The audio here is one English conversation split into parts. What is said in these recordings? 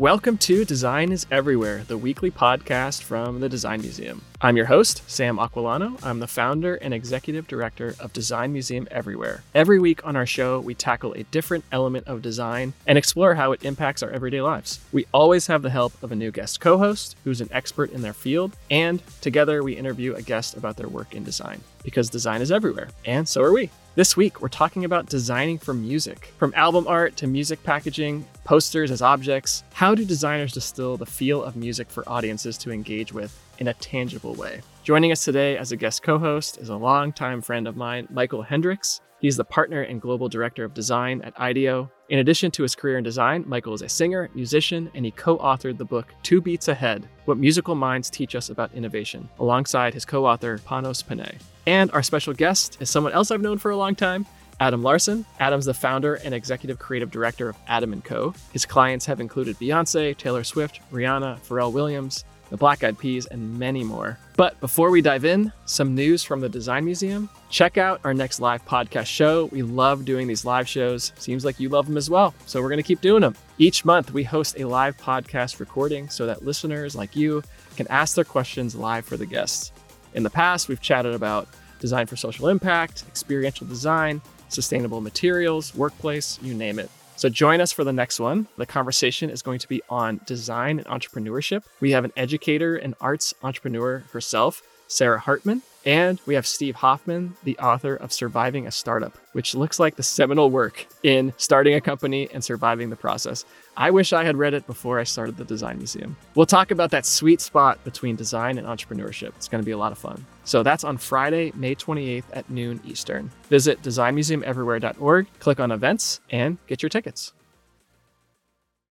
Welcome to Design is Everywhere, the weekly podcast from the Design Museum. I'm your host, Sam Aquilano. I'm the founder and executive director of Design Museum Everywhere. Every week on our show, we tackle a different element of design and explore how it impacts our everyday lives. We always have the help of a new guest co-host who's an expert in their field, and together we interview a guest about their work in design, because design is everywhere, and so are we. This week, we're talking about designing for music. From album art to music packaging, posters as objects, how do designers distill the feel of music for audiences to engage with in a tangible way? Joining us today as a guest co-host is a longtime friend of mine, Michael Hendricks. He's the partner and global director of design at IDEO. In addition to his career in design, Michael is a singer, musician, and he co-authored the book Two Beats Ahead, What Musical Minds Teach Us About Innovation, alongside his co-author Panos Panay. And our special guest is someone else I've known for a long time, Adam Larson. Adam's the founder and executive creative director of Adam & Co. His clients have included Beyonce, Taylor Swift, Rihanna, Pharrell Williams, the Black Eyed Peas, and many more. But before we dive in, some news from the Design Museum. Check out our next live podcast show. We love doing these live shows. Seems like you love them as well, so we're going to keep doing them. Each month, we host a live podcast recording so that listeners like you can ask their questions live for the guests. In the past, we've chatted about design for social impact, experiential design, sustainable materials, workplace, you name it. So join us for the next one. The conversation is going to be on design and entrepreneurship. We have an educator and arts entrepreneur herself, Sarah Hartman, and we have Steve Hoffman, the author of Surviving a Startup, which looks like the seminal work in starting a company and surviving the process. I wish I had read it before I started the Design Museum. We'll talk about that sweet spot between design and entrepreneurship. It's going to be a lot of fun. So that's on Friday, May 28th at noon Eastern. Visit designmuseumeverywhere.org, click on events, and get your tickets.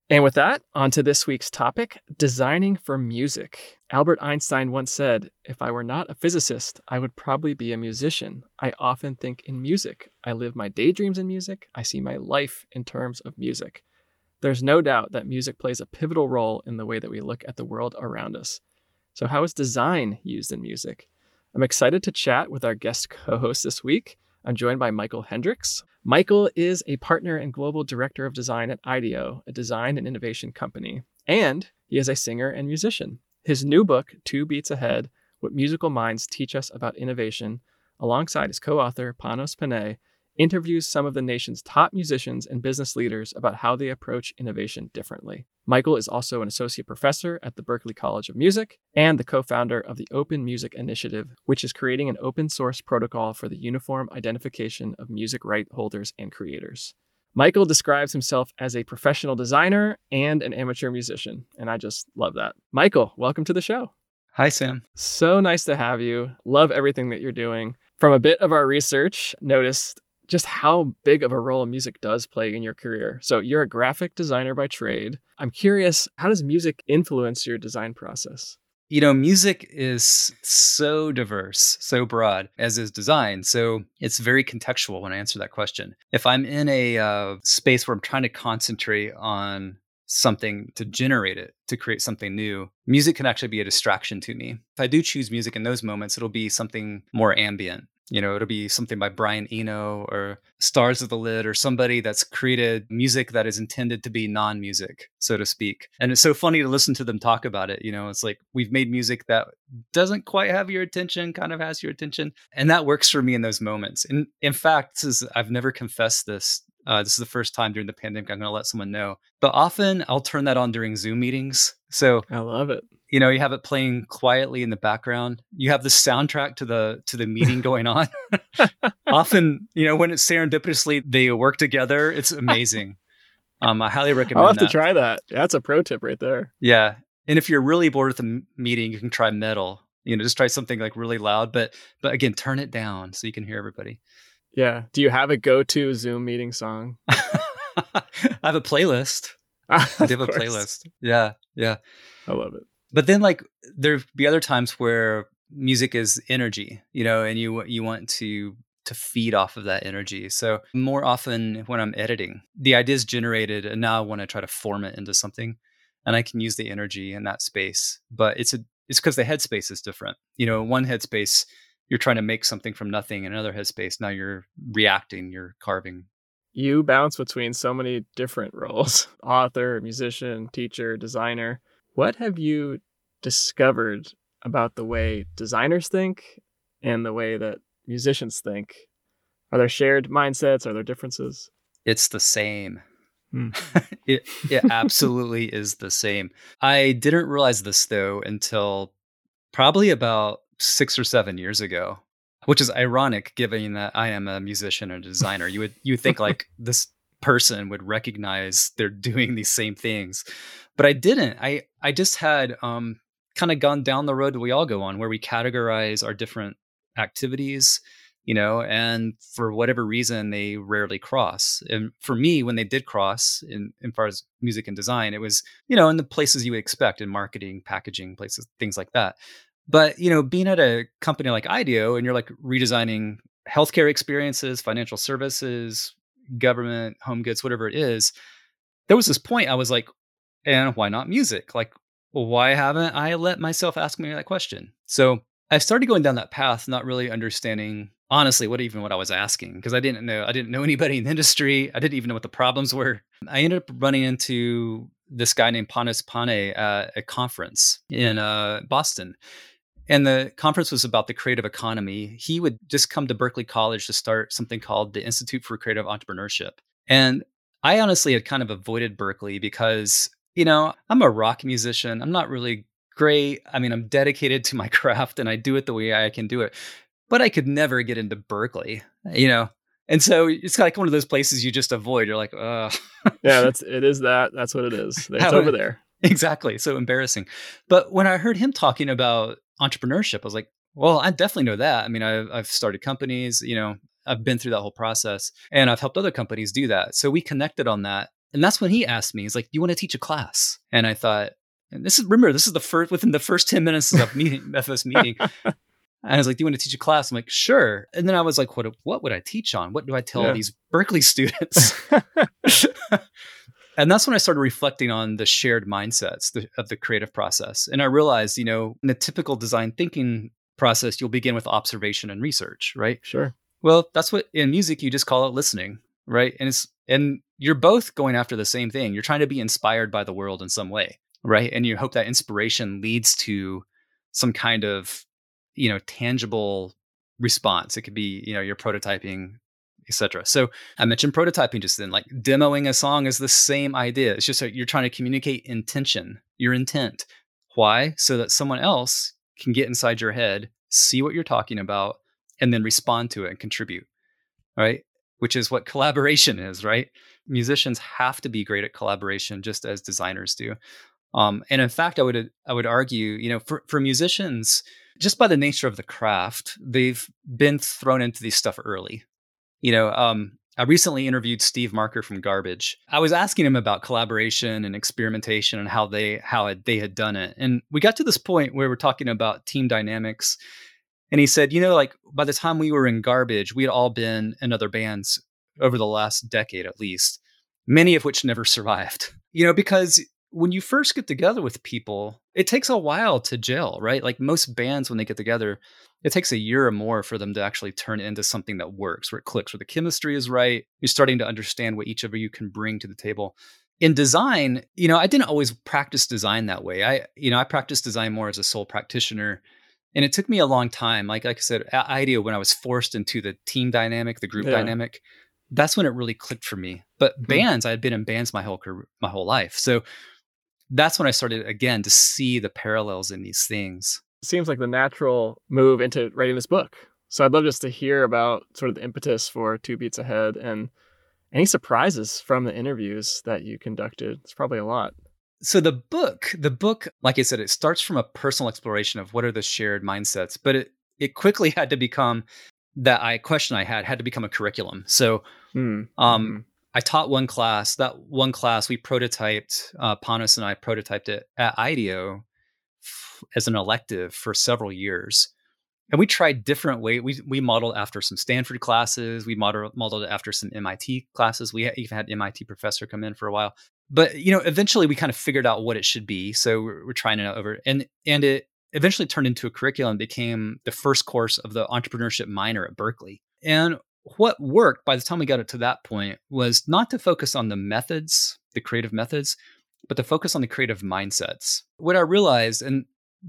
And with that, on to this week's topic, designing for music. Albert Einstein once said, "If I were not a physicist, I would probably be a musician. I often think in music. I live my daydreams in music. I see my life in terms of music." There's no doubt that music plays a pivotal role in the way that we look at the world around us. So how is design used in music? I'm excited to chat with our guest co-host this week. I'm joined by Michael Hendricks. Michael is a partner and global director of design at IDEO, a design and innovation company, and he is a singer and musician. His new book, Two Beats Ahead, What Musical Minds Teach Us About Innovation, alongside his co-author, Panos Panay, interviews some of the nation's top musicians and business leaders about how they approach innovation differently. Michael is also an associate professor at the Berklee College of Music and the co-founder of the Open Music Initiative, which is creating an open source protocol for the uniform identification of music right holders and creators. Michael describes himself as a professional designer and an amateur musician, and I just love that. Michael, welcome to the show. Hi, Sam. So nice to have you. Love everything that you're doing. From a bit of our research, noticed just how big of a role music does play in your career. So you're a graphic designer by trade. I'm curious, how does music influence your design process? You know, music is so diverse, so broad, as is design. So it's very contextual when I answer that question. If I'm in a space where I'm trying to concentrate on something to generate it, to create something new, music can actually be a distraction to me. If I do choose music in those moments, it'll be something more ambient. You know, it'll be something by Brian Eno or Stars of the Lid or somebody that's created music that is intended to be non-music, so to speak. And it's so funny to listen to them talk about it. You know, it's like we've made music that doesn't quite have your attention, kind of has your attention. And that works for me in those moments. And in fact, I've never confessed this. This is the first time during the pandemic I'm going to let someone know. But often I'll turn that on during Zoom meetings. So I love it. You know, you have it playing quietly in the background. You have the soundtrack to the meeting going on. Often, you know, when it's serendipitously, they work together. It's amazing. I highly recommend that. I'll have to try that. That's a pro tip right there. Yeah. And if you're really bored with the meeting, you can try metal. You know, just try something like really loud. But again, turn it down so you can hear everybody. Yeah. Do you have a go-to Zoom meeting song? I have a playlist. I do have a playlist. Yeah. Yeah. I love it. But then, like, there'd be other times where music is energy, you know, and you want to feed off of that energy. So more often when I'm editing, the idea is generated, and now I want to try to form it into something, and I can use the energy in that space. But it's because the headspace is different. You know, one headspace you're trying to make something from nothing, and another headspace now you're reacting, you're carving. you bounce between so many different roles, author, musician, teacher, designer. What have you discovered about the way designers think and the way that musicians think? Are there shared mindsets? Are there differences? It's the same. It absolutely is the same. I didn't realize this, though, until probably about 6 or 7 years ago, which is ironic given that I am a musician and designer. You would think like this person would recognize they're doing these same things, but I didn't. I just had kind of gone down the road that we all go on where we categorize our different activities, you know, and for whatever reason, they rarely cross. And for me, when they did cross in far as music and design, it was, you know, in the places you would expect in marketing, packaging, places, things like that. But, you know, being at a company like IDEO and you're like redesigning healthcare experiences, financial services, government, home goods, whatever it is, there was this point I was like, and why not music? Like, why haven't I let myself ask me that question? So I started going down that path, not really understanding honestly what I was asking, because I didn't know anybody in the industry. I didn't even know what the problems were. I ended up running into this guy named Panos Panay at a conference in Boston. And the conference was about the creative economy. He would just come to Berklee College to start something called the Institute for Creative Entrepreneurship. And I honestly had kind of avoided Berklee because, you know, I'm a rock musician. I'm not really great. I mean, I'm dedicated to my craft and I do it the way I can do it. But I could never get into Berklee, you know? And so it's like one of those places you just avoid. You're like, ugh. Yeah, that's what it is. It's over there. Exactly. So embarrassing. But when I heard him talking about entrepreneurship, I was like, well, I definitely know that. I mean, I've started companies, you know, I've been through that whole process and I've helped other companies do that. So we connected on that. And that's when he asked me, he's like, do you want to teach a class? And I thought, and this is within the first 10 minutes of this meeting. And I was like, do you want to teach a class? I'm like, sure. And then I was like, what would I teach on? What do I tell these Berklee students? And that's when I started reflecting on the shared mindsets of the creative process. And I realized, you know, in the typical design thinking process, you'll begin with observation and research, right? Sure. Well, that's what in music, you just call it listening, right? And you're both going after the same thing. You're trying to be inspired by the world in some way, right? And you hope that inspiration leads to some kind of, you know, tangible response. It could be, you know, you're prototyping, etc. So I mentioned prototyping just then, like demoing a song is the same idea. It's just you're trying to communicate intention, your intent. Why? So that someone else can get inside your head, see what you're talking about, and then respond to it and contribute, right? Which is what collaboration is, right? Musicians have to be great at collaboration just as designers do. And in fact, I would argue, you know, for musicians, just by the nature of the craft, they've been thrown into this stuff early. You know, I recently interviewed Steve Marker from Garbage. I was asking him about collaboration and experimentation and how they had done it. And we got to this point where we're talking about team dynamics. And he said, you know, like by the time we were in Garbage, we had all been in other bands over the last decade, at least, many of which never survived, you know, because when you first get together with people, it takes a while to gel, right? Like most bands, when they get together, it takes a year or more for them to actually turn into something that works, where it clicks, where the chemistry is right. You're starting to understand what each of you can bring to the table. In design, you know, I didn't always practice design that way. I practiced design more as a sole practitioner. And it took me a long time. Like I said, at IDEO, when I was forced into the team dynamic, the group dynamic, that's when it really clicked for me. But bands, I had been in bands my whole career, my whole life. So that's when I started, again, to see the parallels in these things. It seems like the natural move into writing this book. So I'd love just to hear about sort of the impetus for Two Beats Ahead and any surprises from the interviews that you conducted. It's probably a lot. So the book, like I said, it starts from a personal exploration of what are the shared mindsets, but it quickly had to become that question I had to become a curriculum. So I taught one class. That one class we prototyped, Panos and I prototyped it at IDEO as an elective for several years. And we tried different ways. We modeled after some Stanford classes. We modeled after some MIT classes. We even had an MIT professor come in for a while. But, you know, eventually we kind of figured out what it should be. So we're trying it over. And it eventually turned into a curriculum, became the first course of the entrepreneurship minor at Berklee. And what worked by the time we got it to that point was not to focus on the methods, the creative methods, but to focus on the creative mindsets. What I realized, and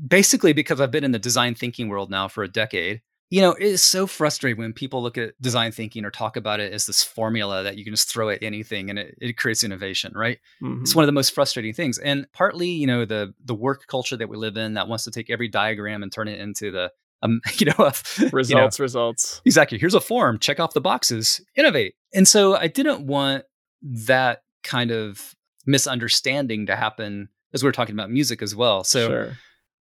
basically because I've been in the design thinking world now for a decade, you know, it is so frustrating when people look at design thinking or talk about it as this formula that you can just throw at anything and it creates innovation, right? Mm-hmm. It's one of the most frustrating things. And partly, you know, the work culture that we live in that wants to take every diagram and turn it into the, you know, results. Exactly. Here's a form, check off the boxes, innovate. And so I didn't want that kind of misunderstanding to happen as we were talking about music as well. So sure.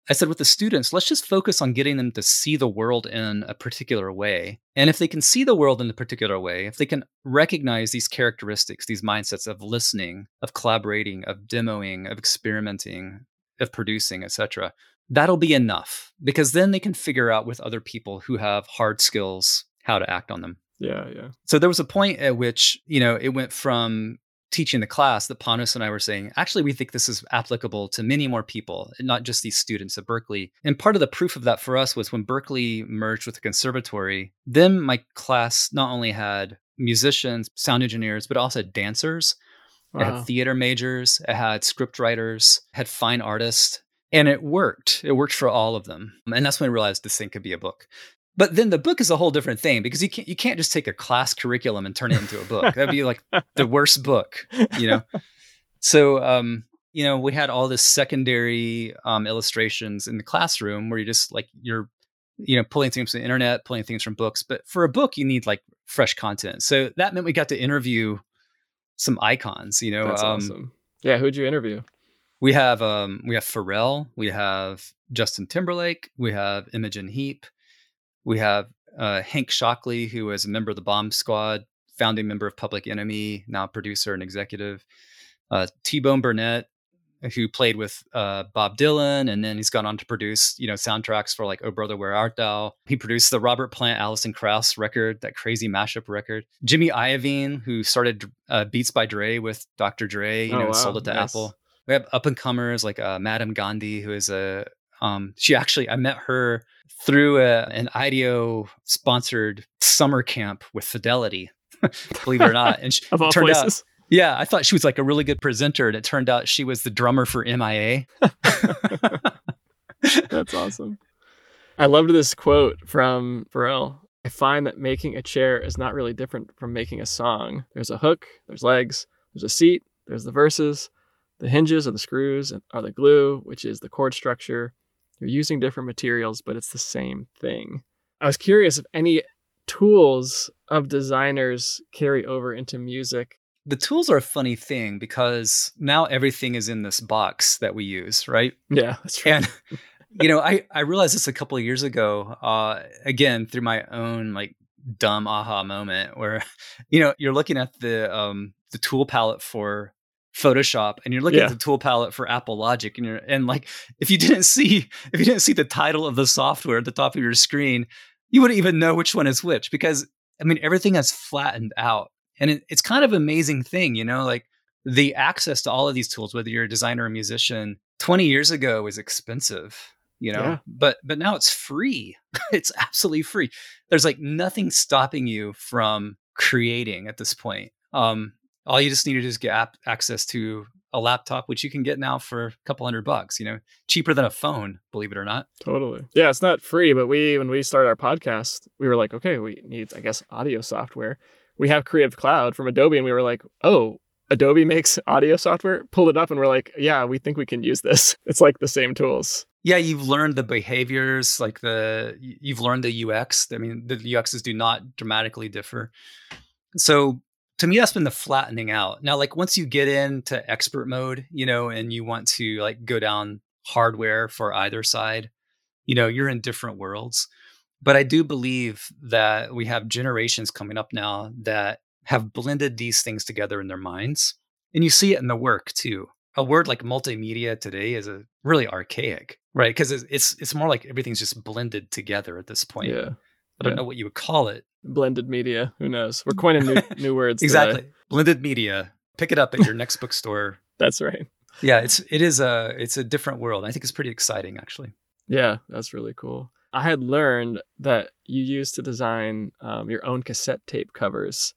I said with the students, let's just focus on getting them to see the world in a particular way. And if they can see the world in a particular way, if they can recognize these characteristics, these mindsets of listening, of collaborating, of demoing, of experimenting, of producing, etc., that'll be enough, because then they can figure out with other people who have hard skills how to act on them. Yeah, yeah. So there was a point at which, you know, it went from teaching the class that Panos and I were saying, actually, we think this is applicable to many more people, not just these students at Berklee. And part of the proof of that for us was when Berklee merged with the conservatory, then my class not only had musicians, sound engineers, but also dancers. Wow. It had theater majors, it had script writers, it had fine artists, and it worked. It worked for all of them. And that's when I realized this thing could be a book. But then the book is a whole different thing, because you can't just take a class curriculum and turn it into a book. That'd be like the worst book, you know? So, you know, we had all this secondary illustrations in the classroom where you're pulling things from the internet, pulling things from books. But for a book, you need like fresh content. So that meant we got to interview some icons, you know? That's awesome. Yeah. Who'd you interview? We have Pharrell, we have Justin Timberlake, we have Imogen Heap. We have Hank Shockley, who is a member of the Bomb Squad, founding member of Public Enemy, now producer and executive. T-Bone Burnett, who played with Bob Dylan, and then he's gone on to produce, you know, soundtracks for like O Brother Where Art Thou? He produced the Robert Plant, Alison Krauss record, that crazy mashup record. Jimmy Iovine, who started Beats by Dre with Dr. Dre, and sold it to Apple. We have up and comers like Madame Gandhi, who is I met her through an IDEO sponsored summer camp with Fidelity, believe it or not. And she, of all places. Out, yeah, I thought she was like a really good presenter, and it turned out she was the drummer for MIA. That's awesome. I loved this quote from Pharrell. I find that making a chair is not really different from making a song. There's a hook, there's legs, there's a seat, there's the verses, the hinges or the screws are the glue, which is the chord structure. You're using different materials, but it's the same thing. I was curious if any tools of designers carry over into music. The tools are a funny thing, because now everything is in this box that we use, right? Yeah, that's right. And, you know, I realized this a couple of years ago, again, through my own like dumb aha moment where, you know, you're looking at the tool palette for Photoshop, and you're looking at the tool palette for Apple Logic, and like if you didn't see the title of the software at the top of your screen, you wouldn't even know which one is which, because I mean everything has flattened out. And it's kind of an amazing thing, you know, like the access to all of these tools, whether you're a designer or a musician, 20 years ago was expensive, you know, but now it's free. It's absolutely free. There's like nothing stopping you from creating at this point. All you just need to do is get access to a laptop, which you can get now for a couple $100, you know, cheaper than a phone, believe it or not. Totally. Yeah, it's not free, but when we started our podcast, we were like, okay, we need, I guess, audio software. We have Creative Cloud from Adobe, and we were like, oh, Adobe makes audio software? Pulled it up and we're like, yeah, we think we can use this. It's like the same tools. Yeah, you've learned the behaviors, like you've learned the UX. I mean, the UXs do not dramatically differ. So to me, that's been the flattening out. Now, like once you get into expert mode, you know, and you want to like go down hardware for either side, you know, you're in different worlds. But I do believe that we have generations coming up now that have blended these things together in their minds. And you see it in the work too. A word like multimedia today is a really archaic, right? Because it's more like everything's just blended together at this point. Yeah. I don't know what you would call it. Blended media. Who knows? We're coining new words. Exactly. Today. Blended media. Pick it up at your next bookstore. That's right. Yeah, it's a different world. I think it's pretty exciting, actually. Yeah, that's really cool. I had learned that you used to design your own cassette tape covers.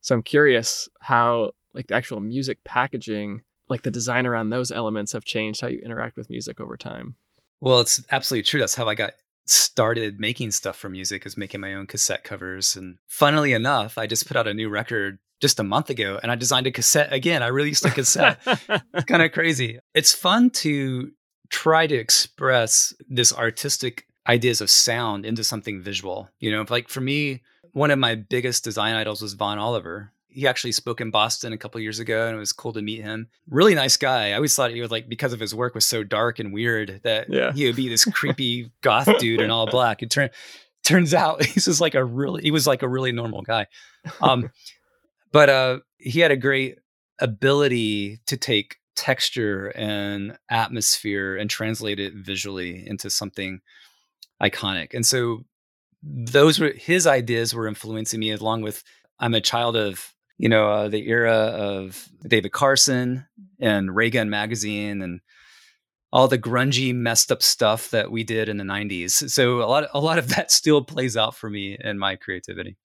So I'm curious how like the actual music packaging, like the design around those elements have changed how you interact with music over time. Well, it's absolutely true. That's how I got started making stuff for music, is making my own cassette covers. And funnily enough, I just put out a new record just a month ago and I designed a cassette again. I released a cassette. It's kind of crazy. It's fun to try to express this artistic ideas of sound into something visual. You know, like for me, one of my biggest design idols was Vaughan Oliver. He actually spoke in Boston a couple of years ago and it was cool to meet him. Really nice guy. I always thought he would, like, because of his work was so dark and weird, that he would be this creepy goth dude in all black. It turns out he's just like he was like a really normal guy. But he had a great ability to take texture and atmosphere and translate it visually into something iconic. And so those were his ideas were influencing me, along with I'm a child of, you know, the era of David Carson and Ray Gun magazine and all the grungy messed up stuff that we did in the 90s. So a lot of that still plays out for me in my creativity.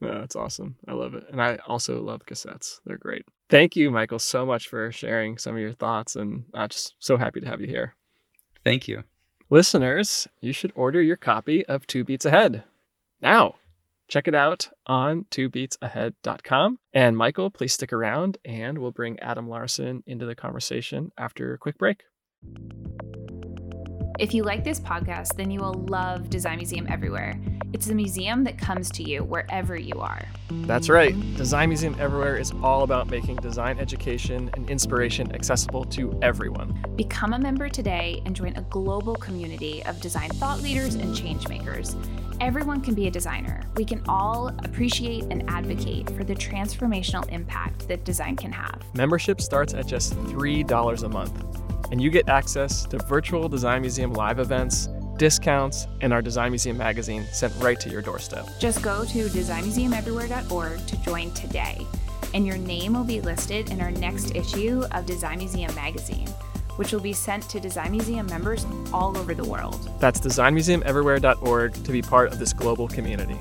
No, it's awesome. I love it. And I also love cassettes. They're great. Thank you, Michael, so much for sharing some of your thoughts. And I'm just so happy to have you here. Thank you. Listeners, you should order your copy of Two Beats Ahead now. Check it out on twobeatsahead.com. And Michael, please stick around and we'll bring Adam Larson into the conversation after a quick break. If you like this podcast, then you will love Design Museum Everywhere. It's a museum that comes to you wherever you are. That's right. Design Museum Everywhere is all about making design education and inspiration accessible to everyone. Become a member today and join a global community of design thought leaders and change makers. Everyone can be a designer. We can all appreciate and advocate for the transformational impact that design can have. Membership starts at just $3 a month. And you get access to virtual Design Museum live events, discounts, and our Design Museum magazine sent right to your doorstep. Just go to designmuseumeverywhere.org to join today, and your name will be listed in our next issue of Design Museum magazine, which will be sent to Design Museum members all over the world. That's designmuseumeverywhere.org to be part of this global community.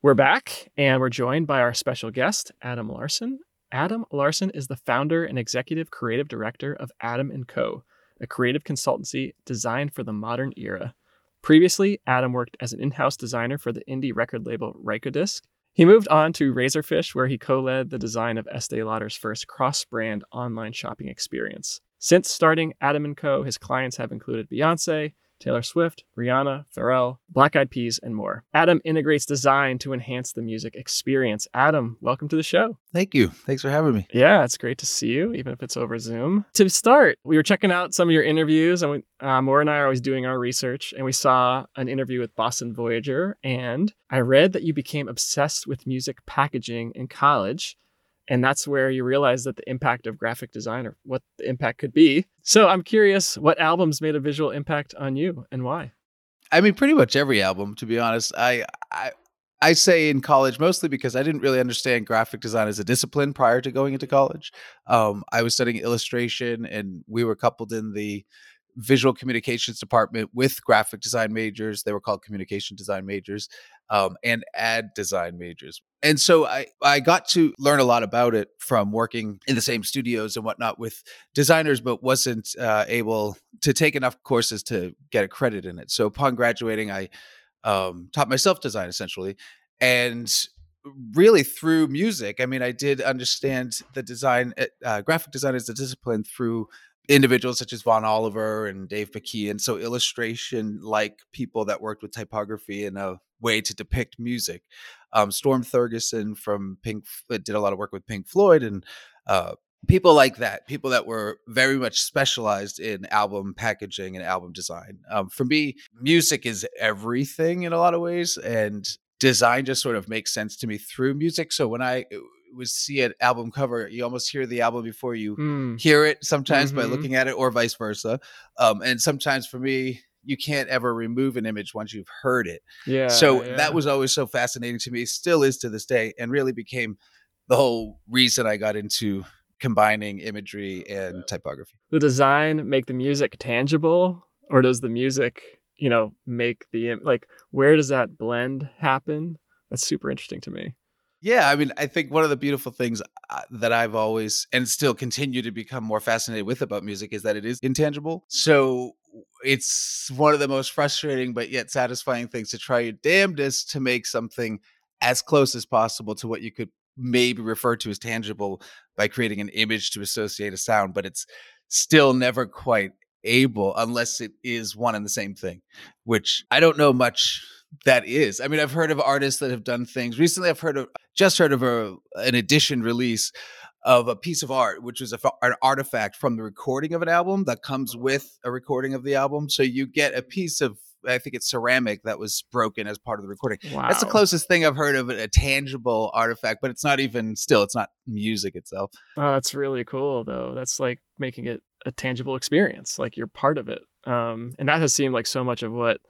We're back, and we're joined by our special guest, Adam Larson. Adam Larson is the founder and executive creative director of Adam & Co., a creative consultancy designed for the modern era. Previously, Adam worked as an in-house designer for the indie record label Rykodisc. He moved on to Razorfish, where he co-led the design of Estée Lauder's first cross-brand online shopping experience. Since starting Adam & Co., his clients have included Beyonce, Taylor Swift, Rihanna, Pharrell, Black Eyed Peas, and more. Adam integrates design to enhance the music experience. Adam, welcome to the show. Thank you. Thanks for having me. Yeah, it's great to see you, even if it's over Zoom. To start, we were checking out some of your interviews, and Maura and I are always doing our research, and we saw an interview with Boston Voyager, and I read that you became obsessed with music packaging in college. And that's where you realize that the impact of graphic design, or what the impact could be. So I'm curious, what albums made a visual impact on you and why? I mean, pretty much every album, to be honest. I say in college, mostly because I didn't really understand graphic design as a discipline prior to going into college. I was studying illustration, and we were coupled in the visual communications department with graphic design majors. They were called communication design majors and ad design majors. And so I got to learn a lot about it from working in the same studios and whatnot with designers, but wasn't able to take enough courses to get a credit in it. So upon graduating, I taught myself design essentially. And really through music, I mean, I did understand the design, graphic design as a discipline through individuals such as Vaughan Oliver and Dave McKee, and so illustration-like people that worked with typography in a way to depict music. Storm Thurgeson from Pink did a lot of work with Pink Floyd, and people like that, people that were very much specialized in album packaging and album design. For me, music is everything in a lot of ways, and design just sort of makes sense to me through music. So when I would see an album cover, you almost hear the album before you hear it sometimes by looking at it, or vice versa. And sometimes for me, you can't ever remove an image once you've heard it. So that was always so fascinating to me, still is to this day, and really became the whole reason I got into combining imagery and typography. The design make the music tangible, or does the music, you know, make the, like, where does that blend happen? That's super interesting to me. Yeah, I mean, I think one of the beautiful things that I've always and still continue to become more fascinated with about music is that it is intangible. So it's one of the most frustrating but yet satisfying things to try your damnedest to make something as close as possible to what you could maybe refer to as tangible by creating an image to associate a sound, but it's still never quite able unless it is one and the same thing, which I don't know much that is. I mean, I've heard of artists that have done things. Recently, I've heard of an edition release of a piece of art, which was an artifact from the recording of an album that comes with a recording of the album. So you get a piece of, I think it's ceramic that was broken as part of the recording. Wow. That's the closest thing I've heard of a tangible artifact, but it's not music itself. Oh, that's really cool though. That's like making it a tangible experience. Like you're part of it. And that has seemed like so much of what,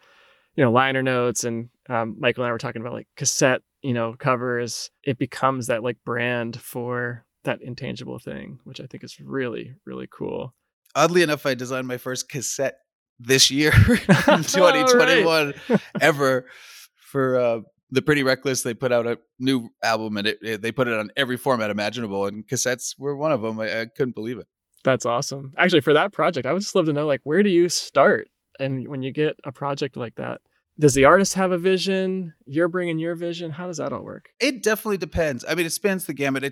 you know, liner notes and Michael and I were talking about, like cassette, you know, covers. It becomes that like brand for that intangible thing, which I think is really, really cool. Oddly enough, I designed my first cassette this year, 2021, ever for the Pretty Reckless. They put out a new album and they put it on every format imaginable, and cassettes were one of them. I couldn't believe it. That's awesome. Actually, for that project, I would just love to know, like, where do you start? And when you get a project like that, does the artist have a vision? You're bringing your vision. How does that all work? It definitely depends. I mean, it spans the gamut.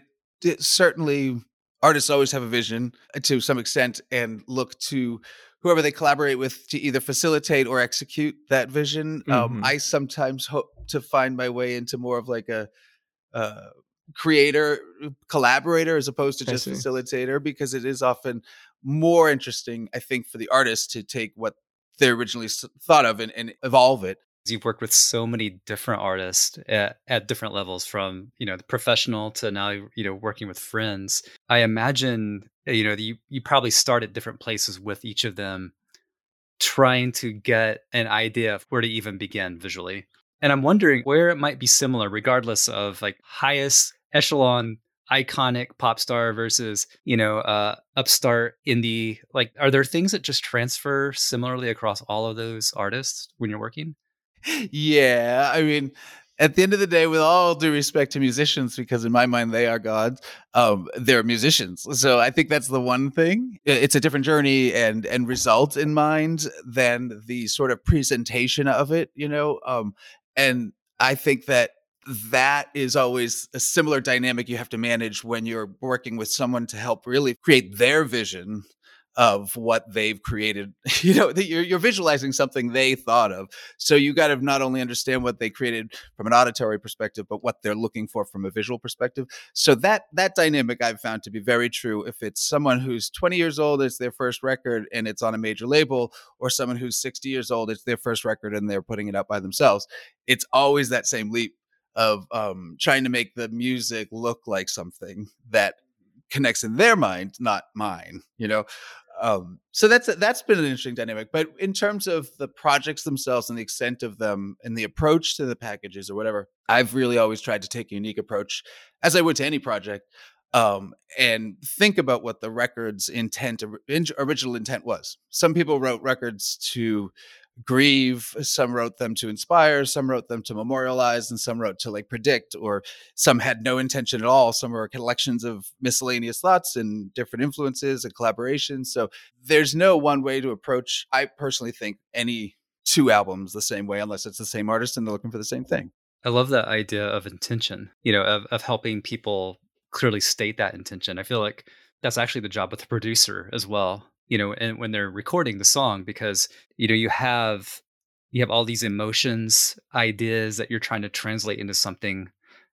It certainly, artists always have a vision to some extent and look to whoever they collaborate with to either facilitate or execute that vision. Mm-hmm. I sometimes hope to find my way into more of like a creator, collaborator, as opposed to just facilitator, because it is often more interesting, I think, for the artist to take what they originally thought of and evolve it. You've worked with so many different artists at different levels, from, you know, the professional to now, you know, working with friends. I imagine, you know, you probably start at different places with each of them, trying to get an idea of where to even begin visually. And I'm wondering where it might be similar, regardless of like highest echelon iconic pop star versus, you know, upstart indie. Like, are there things that just transfer similarly across all of those artists when you're working? Yeah, I mean, at the end of the day, with all due respect to musicians, because in my mind they are gods, they're musicians. So I think that's the one thing. It's a different journey and result in mind than the sort of presentation of it, you know. And I think that is always a similar dynamic you have to manage when you're working with someone to help really create their vision of what they've created. You know, you're visualizing something they thought of. So you got to not only understand what they created from an auditory perspective, but what they're looking for from a visual perspective. So that dynamic I've found to be very true. If it's someone who's 20 years old, it's their first record and it's on a major label, or someone who's 60 years old, it's their first record and they're putting it out by themselves. It's always that same leap of trying to make the music look like something that connects in their mind, not mine, you know? So that's been an interesting dynamic. But in terms of the projects themselves and the extent of them and the approach to the packages or whatever, I've really always tried to take a unique approach, as I would to any project, and think about what the record's original intent was. Some people wrote records to grieve, some wrote them to inspire, some wrote them to memorialize, and some wrote to like predict, or some had no intention at all. Some were collections of miscellaneous thoughts and different influences and collaborations. So there's no one way to approach, I personally think, any two albums the same way, unless it's the same artist and they're looking for the same thing. I love that idea of intention, you know, of helping people clearly state that intention. I feel like that's actually the job of the producer as well, you know, and when they're recording the song, because, you know, you have all these emotions, ideas that you're trying to translate into something,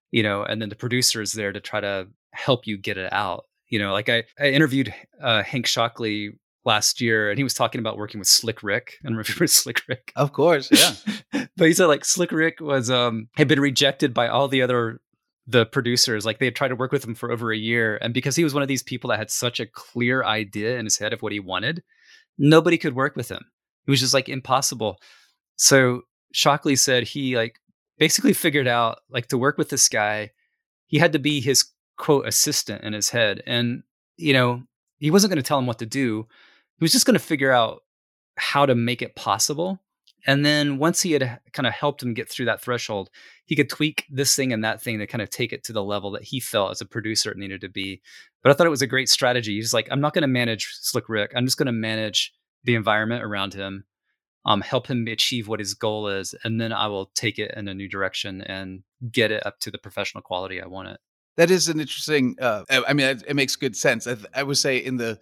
you know, and then the producer is there to try to help you get it out. You know, like I interviewed Hank Shockley last year, and he was talking about working with Slick Rick. And remember Slick Rick? Of course, yeah. But he said like Slick Rick was had been rejected by all the producers. Like, they had tried to work with him for over a year. And because he was one of these people that had such a clear idea in his head of what he wanted, nobody could work with him. It was just like impossible. So Shockley said he like basically figured out, like, to work with this guy, he had to be his, quote, assistant in his head. And you know, he wasn't going to tell him what to do. He was just going to figure out how to make it possible. And then once he had kind of helped him get through that threshold, he could tweak this thing and that thing to kind of take it to the level that he felt as a producer it needed to be. But I thought it was a great strategy. He's like, I'm not going to manage Slick Rick. I'm just going to manage the environment around him, help him achieve what his goal is. And then I will take it in a new direction and get it up to the professional quality I want it. That is an interesting, I mean, it makes good sense. I would say in the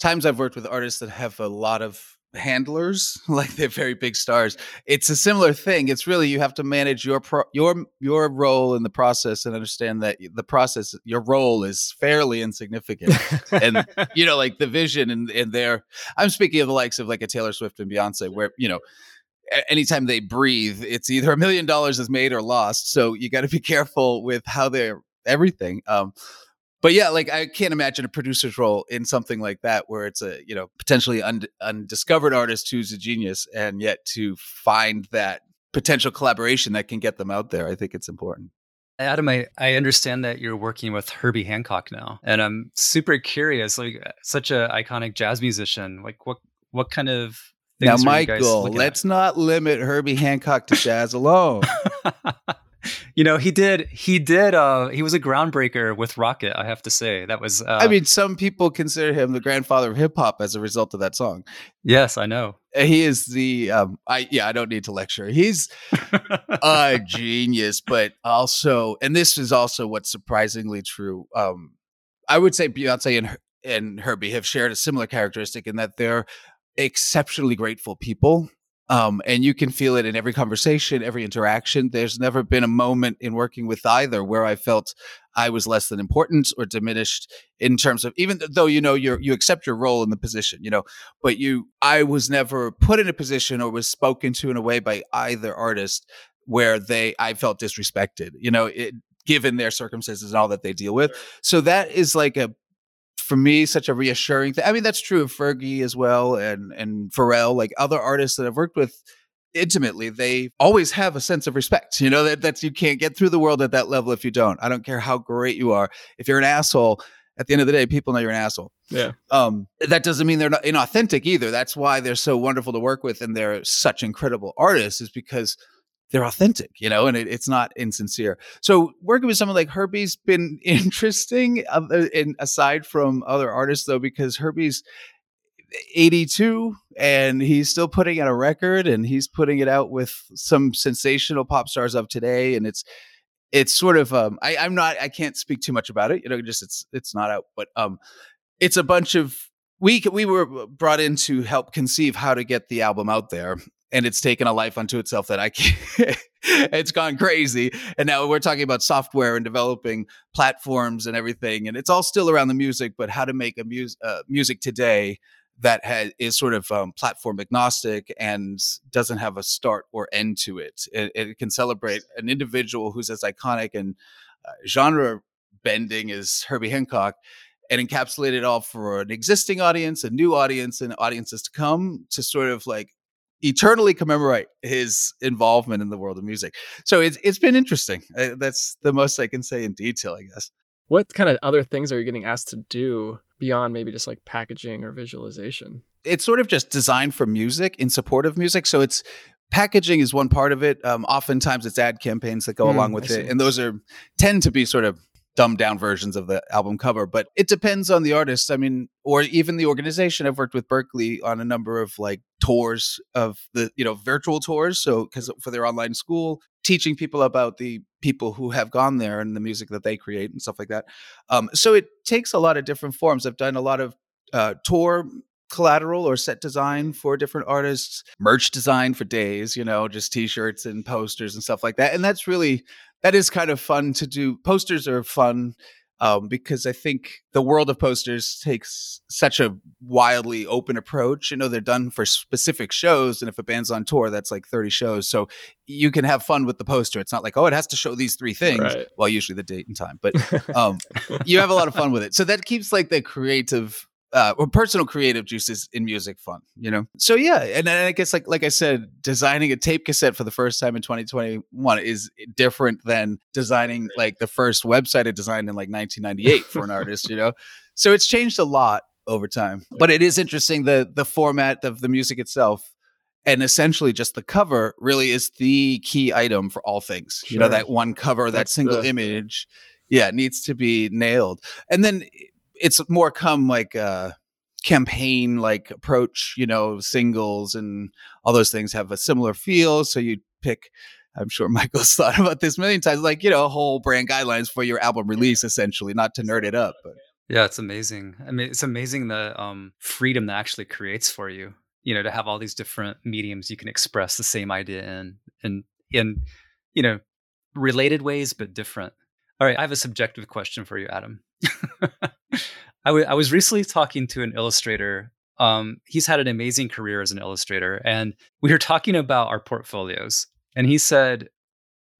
times I've worked with artists that have a lot of handlers, like they're very big stars, it's a similar thing. It's really, you have to manage your role in the process and understand that the process, your role is fairly insignificant. And, you know, like the vision and their, I'm speaking of the likes of like a Taylor Swift and Beyonce, where, you know, anytime they breathe, it's either $1 million is made or lost. So you got to be careful with how they're everything. But yeah, like I can't imagine a producer's role in something like that, where it's a, you know, potentially undiscovered artist who's a genius, and yet to find that potential collaboration that can get them out there. I think it's important. Adam, I understand that you're working with Herbie Hancock now, and I'm super curious. Like such an iconic jazz musician, like what kind of things now, are you guys looking at? Michael, let's not limit Herbie Hancock to jazz alone. You know, he was a groundbreaker with Rocket, I have to say. That was, I mean, some people consider him the grandfather of hip hop as a result of that song. Yes, I know. He is the, I don't need to lecture. He's a genius, but also, and this is also what's surprisingly true. I would say Beyonce and Herbie have shared a similar characteristic in that they're exceptionally grateful people. And you can feel it in every conversation, every interaction. There's never been a moment in working with either where I felt I was less than important or diminished in terms of, even though, you know, you accept your role in the position, you know, but I was never put in a position or was spoken to in a way by either artist where I felt disrespected, you know, given their circumstances and all that they deal with. So that is like for me, such a reassuring thing. I mean, that's true of Fergie as well, and Pharrell, like other artists that I've worked with intimately, they always have a sense of respect. You know, that's, you can't get through the world at that level if you don't. I don't care how great you are. If you're an asshole, at the end of the day, people know you're an asshole. Yeah. That doesn't mean they're not inauthentic either. That's why they're so wonderful to work with, and they're such incredible artists, is because they're authentic, you know, and it's not insincere. So working with someone like Herbie's been interesting, aside from other artists, though, because Herbie's 82 and he's still putting out a record, and he's putting it out with some sensational pop stars of today. And it's sort of, I can't speak too much about it, you know, just it's not out, but it's a bunch of, we were brought in to help conceive how to get the album out there. And it's taken a life unto itself that I can't, it's gone crazy. And now we're talking about software and developing platforms and everything. And it's all still around the music, but how to make a music today that is sort of platform agnostic and doesn't have a start or end to it. It can celebrate an individual who's as iconic and genre bending as Herbie Hancock, and encapsulate it all for an existing audience, a new audience, and audiences to come, to sort of like eternally commemorate his involvement in the world of music. So it's been interesting. That's the most I can say in detail, I guess. What kind of other things are you getting asked to do beyond maybe just like packaging or visualization? It's sort of just design for music, in support of music. So it's packaging is one part of it. Oftentimes it's ad campaigns that go along with it. And those tend to be sort of dumbed down versions of the album cover, but it depends on the artist. I mean, or even the organization. I've worked with Berklee on a number of like tours of the, you know, virtual tours. So, because for their online school, teaching people about the people who have gone there and the music that they create and stuff like that. So it takes a lot of different forms. I've done a lot of tour collateral or set design for different artists, merch design for days, you know, just t-shirts and posters and stuff like that. And that is kind of fun to do. Posters are fun because I think the world of posters takes such a wildly open approach. You know, they're done for specific shows. And if a band's on tour, that's like 30 shows. So you can have fun with the poster. It's not like, oh, it has to show these three things. Right. Well, usually the date and time, but you have a lot of fun with it. So that keeps like the creative personal creative juices in music fun, you know? So yeah. And then I guess like I said, designing a tape cassette for the first time in 2021 is different than designing like the first website I designed in like 1998 for an artist, you know? So it's changed a lot over time, but it is interesting. The format of the music itself and essentially just the cover really is the key item for all things, sure. You know, that one cover, that single image. Yeah. It needs to be nailed. And then it's more come like a campaign like approach, you know, singles and all those things have a similar feel. So you pick, I'm sure Michael's thought about this a million times, like, you know, whole brand guidelines for your album release, essentially, not to nerd it up. But. Yeah, it's amazing. I mean, it's amazing the freedom that actually creates for you, you know, to have all these different mediums you can express the same idea in, you know, related ways, but different. All right. I have a subjective question for you, Adam. I was recently talking to an illustrator. He's had an amazing career as an illustrator, and we were talking about our portfolios. And he said,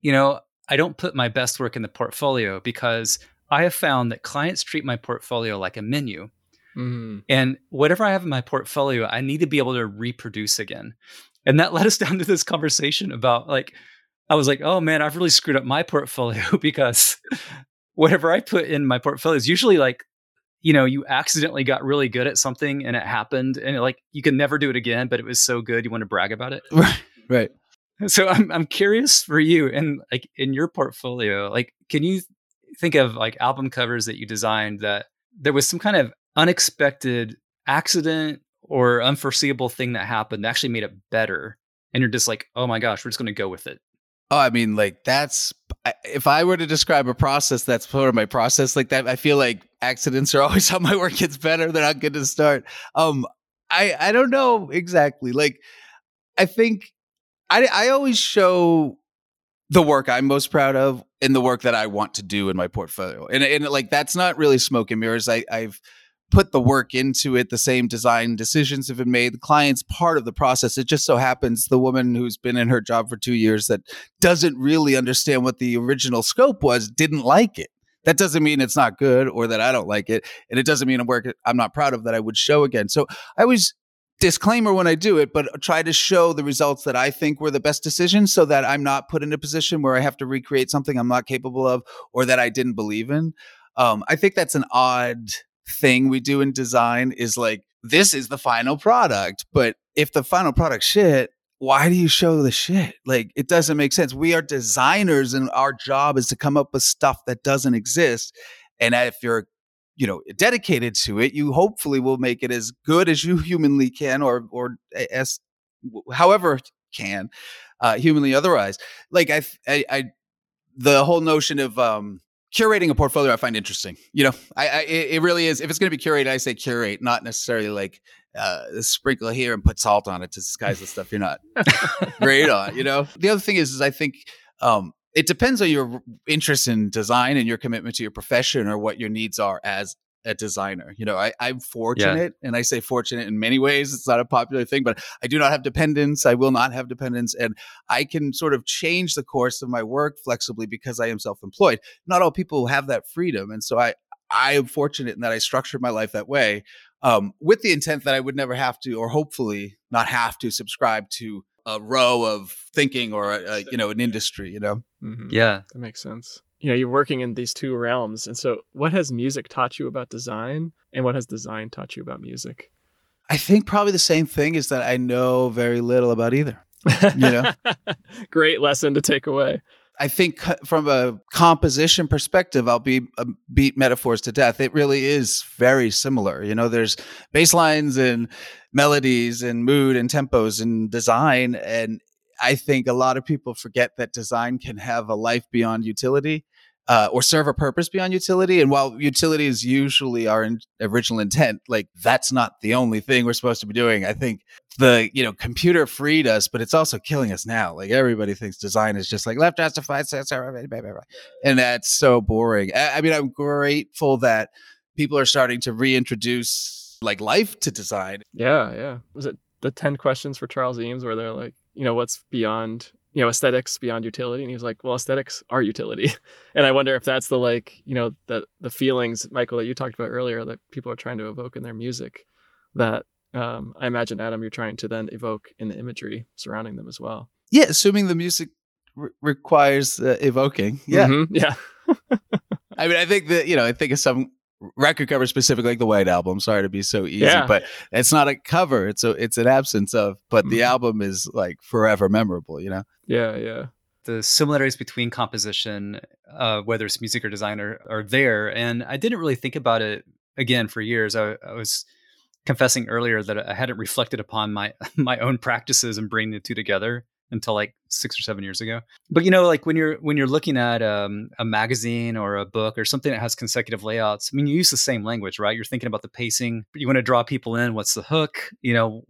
you know, I don't put my best work in the portfolio because I have found that clients treat my portfolio like a menu. Mm. And whatever I have in my portfolio, I need to be able to reproduce again. And that led us down to this conversation about like, I was like, oh man, I've really screwed up my portfolio because whatever I put in my portfolio is usually like, you know, you accidentally got really good at something and it happened and it, like, you can never do it again, but it was so good. You want to brag about it. Right. So I'm curious for you and like in your portfolio, like, can you think of like album covers that you designed that there was some kind of unexpected accident or unforeseeable thing that happened that actually made it better? And you're just like, oh my gosh, we're just going to go with it. Oh, I mean, like that's, if I were to describe a process, that's part of my process like that. I feel like accidents are always how my work gets better. They're not good to start. I don't know exactly. Like, I think I always show the work I'm most proud of and the work that I want to do in my portfolio. And like, that's not really smoke and mirrors. I've put the work into it. The same design decisions have been made. The client's part of the process. It just so happens the woman who's been in her job for 2 years that doesn't really understand what the original scope was, didn't like it. That doesn't mean it's not good or that I don't like it. And it doesn't mean a work I'm not proud of that I would show again. So I always disclaimer when I do it, but try to show the results that I think were the best decisions so that I'm not put in a position where I have to recreate something I'm not capable of or that I didn't believe in. I think that's an odd thing we do in design is like, this is the final product, but if the final product shit, why do you show the shit? Like, it doesn't make sense. We are designers and our job is to come up with stuff that doesn't exist. And if you're, you know, dedicated to it, you hopefully will make it as good as you humanly can or as however can humanly otherwise. Like I the whole notion of, curating a portfolio, I find interesting. You know, it really is. If it's going to be curated, I say curate, not necessarily like sprinkle here and put salt on it to disguise the stuff you're not great on. You know, the other thing is I think it depends on your interest in design and your commitment to your profession or what your needs are as a designer. You know, I'm fortunate, and I say fortunate in many ways. It's not a popular thing, but I do not have dependents. I will not have dependents, and I can sort of change the course of my work flexibly because I am self-employed. Not all people have that freedom, and so I am fortunate in that I structured my life that way, with the intent that I would never have to, or hopefully not have to, subscribe to a row of thinking or you know, an industry. You know, yeah, that makes sense. You know, you're working in these two realms. And so what has music taught you about design and what has design taught you about music? I think probably the same thing is that I know very little about either. You know, great lesson to take away. I think from a composition perspective, I'll beat metaphors to death. It really is very similar. You know, there's bass lines and melodies and mood and tempos and design. And I think a lot of people forget that design can have a life beyond utility, or serve a purpose beyond utility. And while utility is usually our original intent, like that's not the only thing we're supposed to be doing. I think the, you know, computer freed us, but it's also killing us now. Like everybody thinks design is just like left justified, and that's so boring. I mean, I'm grateful that people are starting to reintroduce like life to design. Yeah. Was it the 10 questions for Charles Eames where they're like, you know, what's beyond you know, aesthetics beyond utility. And he was like, well, aesthetics are utility. And I wonder if that's the, like, you know, the feelings, Michael, that you talked about earlier that people are trying to evoke in their music, that I imagine, Adam, you're trying to then evoke in the imagery surrounding them as well. Yeah, assuming the music requires evoking. Yeah. Mm-hmm. Yeah. I mean, I think that, you know, I think of some record cover specifically, like the White Album. Sorry to be so easy, but it's not a cover. It's an absence of, but the album is like forever memorable, you know? Yeah, yeah. The similarities between composition, whether it's music or design, are there. And I didn't really think about it again for years. I was confessing earlier that I hadn't reflected upon my own practices and bringing the two together until like 6 or 7 years ago. But, you know, like when you're looking at a magazine or a book or something that has consecutive layouts, I mean, you use the same language, right? You're thinking about the pacing. You want to draw people in. What's the hook? You know,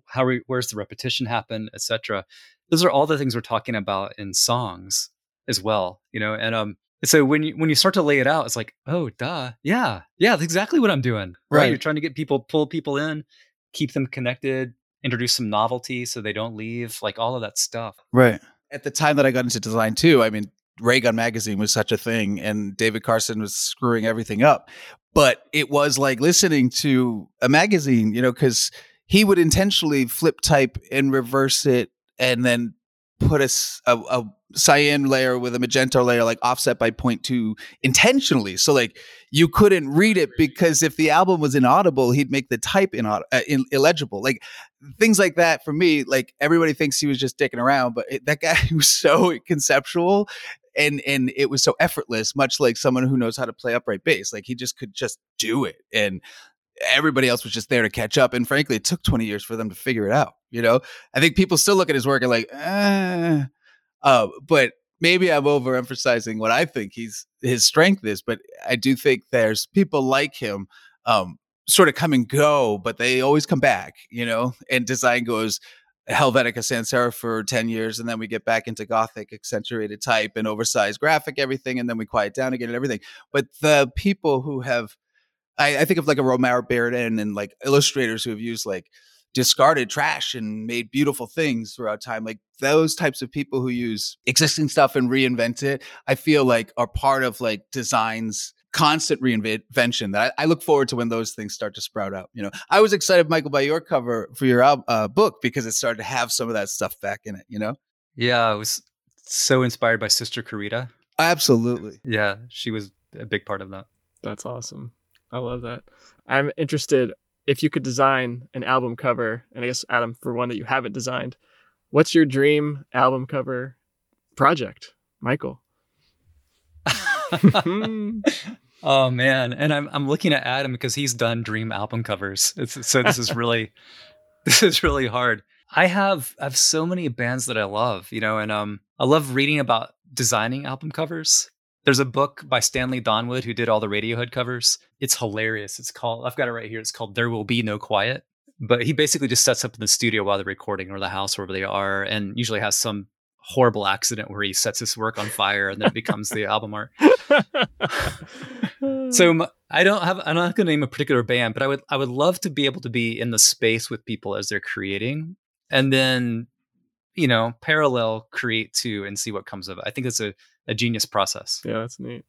where's the repetition happen, et cetera. Those are all the things we're talking about in songs as well, you know? And so when you start to lay it out, it's like, oh, duh. Yeah, that's exactly what I'm doing. Right. You're trying to get people, pull people in, keep them connected, introduce some novelty so they don't leave, like all of that stuff. Right. At the time that I got into design too, I mean, Raygun magazine was such a thing and David Carson was screwing everything up. But it was like listening to a magazine, you know, because he would intentionally flip type and reverse it and then put a cyan layer with a magenta layer, like offset by 0.2 intentionally. So like you couldn't read it because if the album was inaudible, he'd make the type illegible. Like things like that for me, like everybody thinks he was just dicking around, but that guy was so conceptual and it was so effortless, much like someone who knows how to play upright bass. Like he just could just do it. And everybody else was just there to catch up. And frankly, it took 20 years for them to figure it out. You know, I think people still look at his work and like, but maybe I'm overemphasizing what I think his strength is, but I do think there's people like him sort of come and go, but they always come back, you know, and design goes Helvetica sans serif for 10 years. And then we get back into Gothic accentuated type and oversized graphic, everything. And then we quiet down again and everything. But the people who have, I think of like a Romare Barden and like illustrators who have used like discarded trash and made beautiful things throughout time. Like those types of people who use existing stuff and reinvent it, I feel like are part of like design's constant reinvention that I look forward to when those things start to sprout up. You know, I was excited, Michael, by your cover for your book because it started to have some of that stuff back in it, you know? Yeah, I was so inspired by Sister Carita. Absolutely. Yeah, she was a big part of that. That's awesome. I love that. I'm interested, if you could design an album cover, and I guess, Adam, for one that you haven't designed, what's your dream album cover project, Michael? Oh, man. And I'm looking at Adam because he's done dream album covers. So this is really hard. I have so many bands that I love, you know, and I love reading about designing album covers. There's a book by Stanley Donwood who did all the Radiohead covers. It's hilarious. It's called, I've got it right here. It's called There Will Be No Quiet. But he basically just sets up in the studio while they're recording or the house wherever they are and usually has some horrible accident where he sets his work on fire and then it becomes the album art. So I'm not going to name a particular band, but I would love to be able to be in the space with people as they're creating and then, you know, parallel create to and see what comes of it. I think it's a genius process. Yeah, that's neat.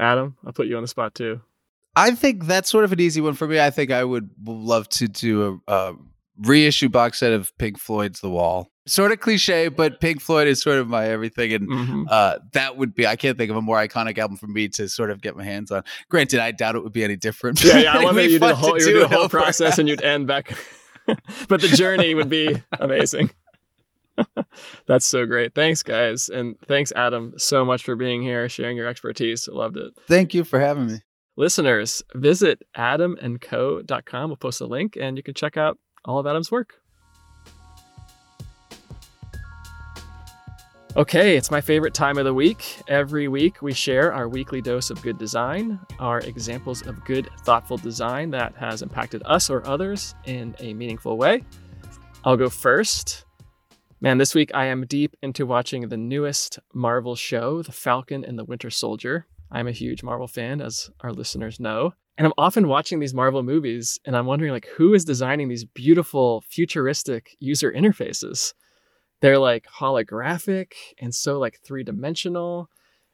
Adam, I'll put you on the spot too. I think that's sort of an easy one for me. I think I would love to do a reissue box set of Pink Floyd's The Wall. Sort of cliche, but Pink Floyd is sort of my everything. And that would be, I can't think of a more iconic album for me to sort of get my hands on. Granted, I doubt it would be any different. Yeah, I wonder you do the whole process and you'd end back. But the journey would be amazing. That's so great. Thanks, guys. And thanks, Adam, so much for being here, sharing your expertise. I loved it. Thank you for having me. Listeners, visit adamandco.com. We'll post a link and you can check out all of Adam's work. Okay, it's my favorite time of the week. Every week we share our weekly dose of good design, our examples of good, thoughtful design that has impacted us or others in a meaningful way. I'll go first. Man, this week I am deep into watching the newest Marvel show, The Falcon and the Winter Soldier. I'm a huge Marvel fan, as our listeners know. And I'm often watching these Marvel movies, and I'm wondering, like, who is designing these beautiful, futuristic user interfaces? they're like holographic and so like three-dimensional,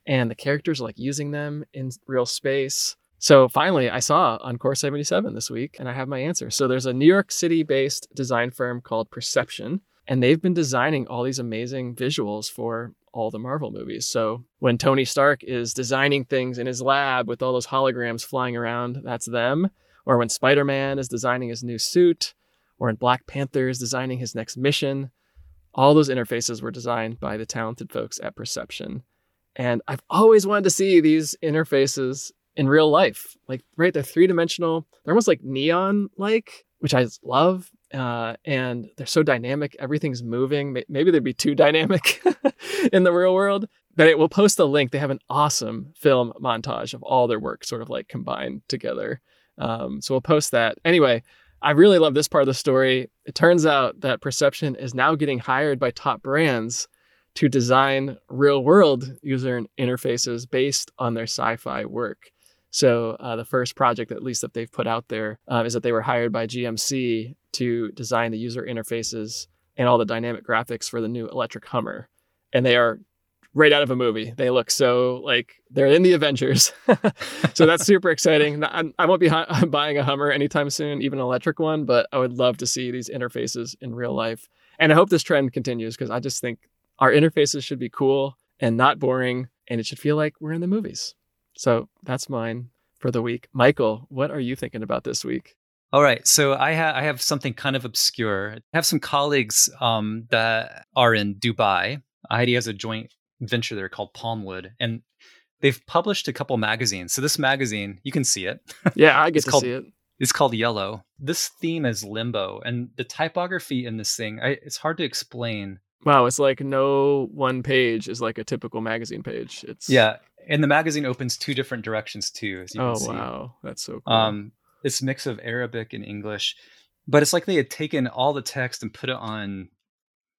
and the characters are like using them in real space. So finally, I saw Encore 77 this week, and I have my answer. So there's a New York City-based design firm called Perception, and they've been designing all these amazing visuals for all the Marvel movies. So when Tony Stark is designing things in his lab with all those holograms flying around, that's them. Or when Spider-Man is designing his new suit, or when Black Panther is designing his next mission, all those interfaces were designed by the talented folks at Perception. And I've always wanted to see these interfaces in real life. Like, right, they're three-dimensional, they're almost like neon-like, which I love, and they're so dynamic, everything's moving. Maybe they'd be too dynamic in the real world, but we'll post a link. They have an awesome film montage of all their work sort of like combined together. So we'll post that. Anyway, I really love this part of the story. It turns out that Perception is now getting hired by top brands to design real world user interfaces based on their sci-fi work. So the first project, at least that they've put out there, is that they were hired by GMC to design the user interfaces and all the dynamic graphics for the new electric Hummer. And they are right out of a movie. They look so like they're in the Avengers. So that's super exciting. I won't be buying a Hummer anytime soon, even an electric one, but I would love to see these interfaces in real life. And I hope this trend continues, because I just think our interfaces should be cool and not boring, and it should feel like we're in the movies. So that's mine for the week. Michael, what are you thinking about this week? All right. So I have something kind of obscure. I have some colleagues that are in Dubai. IDEO has a joint venture there called Palmwood, and they've published a couple magazines. So this magazine, you can see it. Yeah, I get to see it. It's called Yellow. This theme is limbo, and the typography in this thing, it's hard to explain. Wow. It's like no one page is like a typical magazine page. Yeah. And the magazine opens two different directions too, as you can see. Oh, wow. That's so cool. It's a mix of Arabic and English, but it's like they had taken all the text and put it on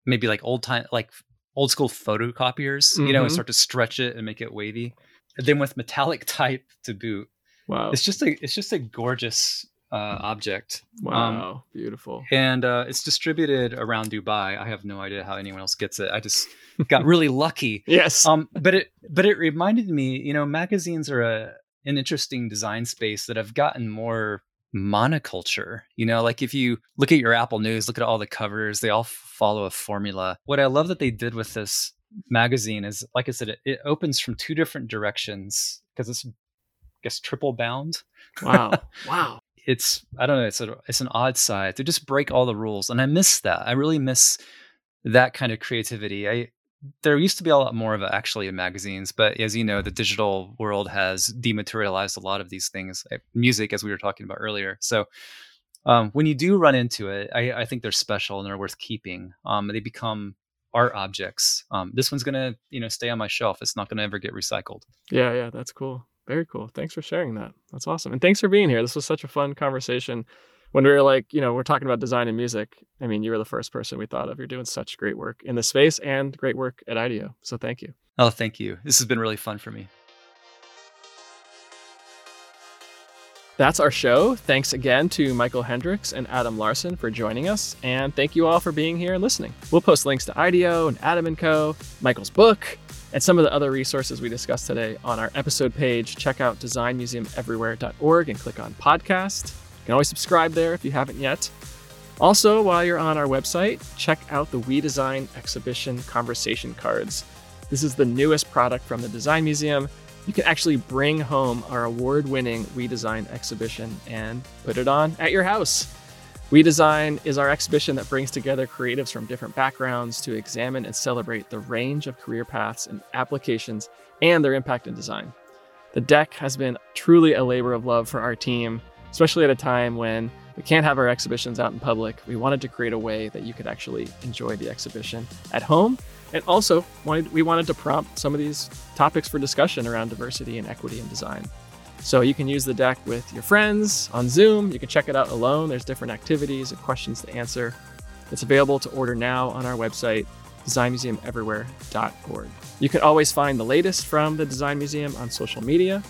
maybe like old school photocopiers, mm-hmm. And start to stretch it and make it wavy. And then with metallic type to boot. Wow. It's just a gorgeous object. Wow. Beautiful. And it's distributed around Dubai. I have no idea how anyone else gets it. I just got really lucky. Yes. But it reminded me, magazines are an interesting design space that have gotten more monoculture. Like if you look at your Apple News, look at all the covers, they all follow a formula. What I love that they did with this magazine is, like I said, it opens from two different directions because it's, I guess, triple bound. Wow. It's, I don't know, it's an odd side. They just break all the rules. And I miss that. I really miss that kind of creativity. There used to be a lot more of it actually in magazines, but as you know, the digital world has dematerialized a lot of these things, like music, as we were talking about earlier. So when you do run into it, I think they're special and they're worth keeping. They become art objects. This one's going to, stay on my shelf. It's not going to ever get recycled. Yeah. That's cool. Very cool. Thanks for sharing that. That's awesome. And thanks for being here. This was such a fun conversation. When we were like, we're talking about design and music, you were the first person we thought of. You're doing such great work in the space and great work at IDEO. So thank you. Oh, thank you. This has been really fun for me. That's our show. Thanks again to Michael Hendricks and Adam Larson for joining us. And thank you all for being here and listening. We'll post links to IDEO and Adam & Co., Michael's book, and some of the other resources we discussed today on our episode page. Check out designmuseumeverywhere.org and click on podcast. You can always subscribe there if you haven't yet. Also, while you're on our website, check out the We Design Exhibition conversation cards. This is the newest product from the Design Museum. You can actually bring home our award-winning We Design exhibition and put it on at your house. We Design is our exhibition that brings together creatives from different backgrounds to examine and celebrate the range of career paths and applications and their impact in design. The deck has been truly a labor of love for our team, especially at a time when we can't have our exhibitions out in public. We wanted to create a way that you could actually enjoy the exhibition at home. And also, we wanted to prompt some of these topics for discussion around diversity and equity in design. So you can use the deck with your friends on Zoom. You can check it out alone. There's different activities and questions to answer. It's available to order now on our website, designmuseumeverywhere.org. You can always find the latest from the Design Museum on social media.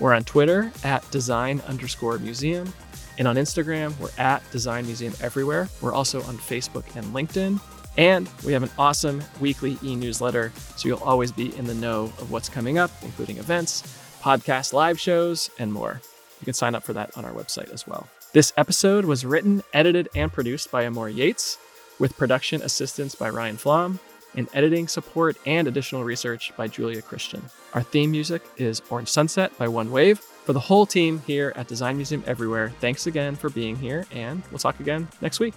We're on Twitter at @design_museum. And on Instagram, we're at Design Museum Everywhere. We're also on Facebook and LinkedIn. And we have an awesome weekly e-newsletter, so you'll always be in the know of what's coming up, including events, podcasts, live shows, and more. You can sign up for that on our website as well. This episode was written, edited, and produced by Amor Yates, with production assistance by Ryan Flom, and editing support and additional research by Julia Christian. Our theme music is Orange Sunset by One Wave. For the whole team here at Design Museum Everywhere, thanks again for being here, and we'll talk again next week.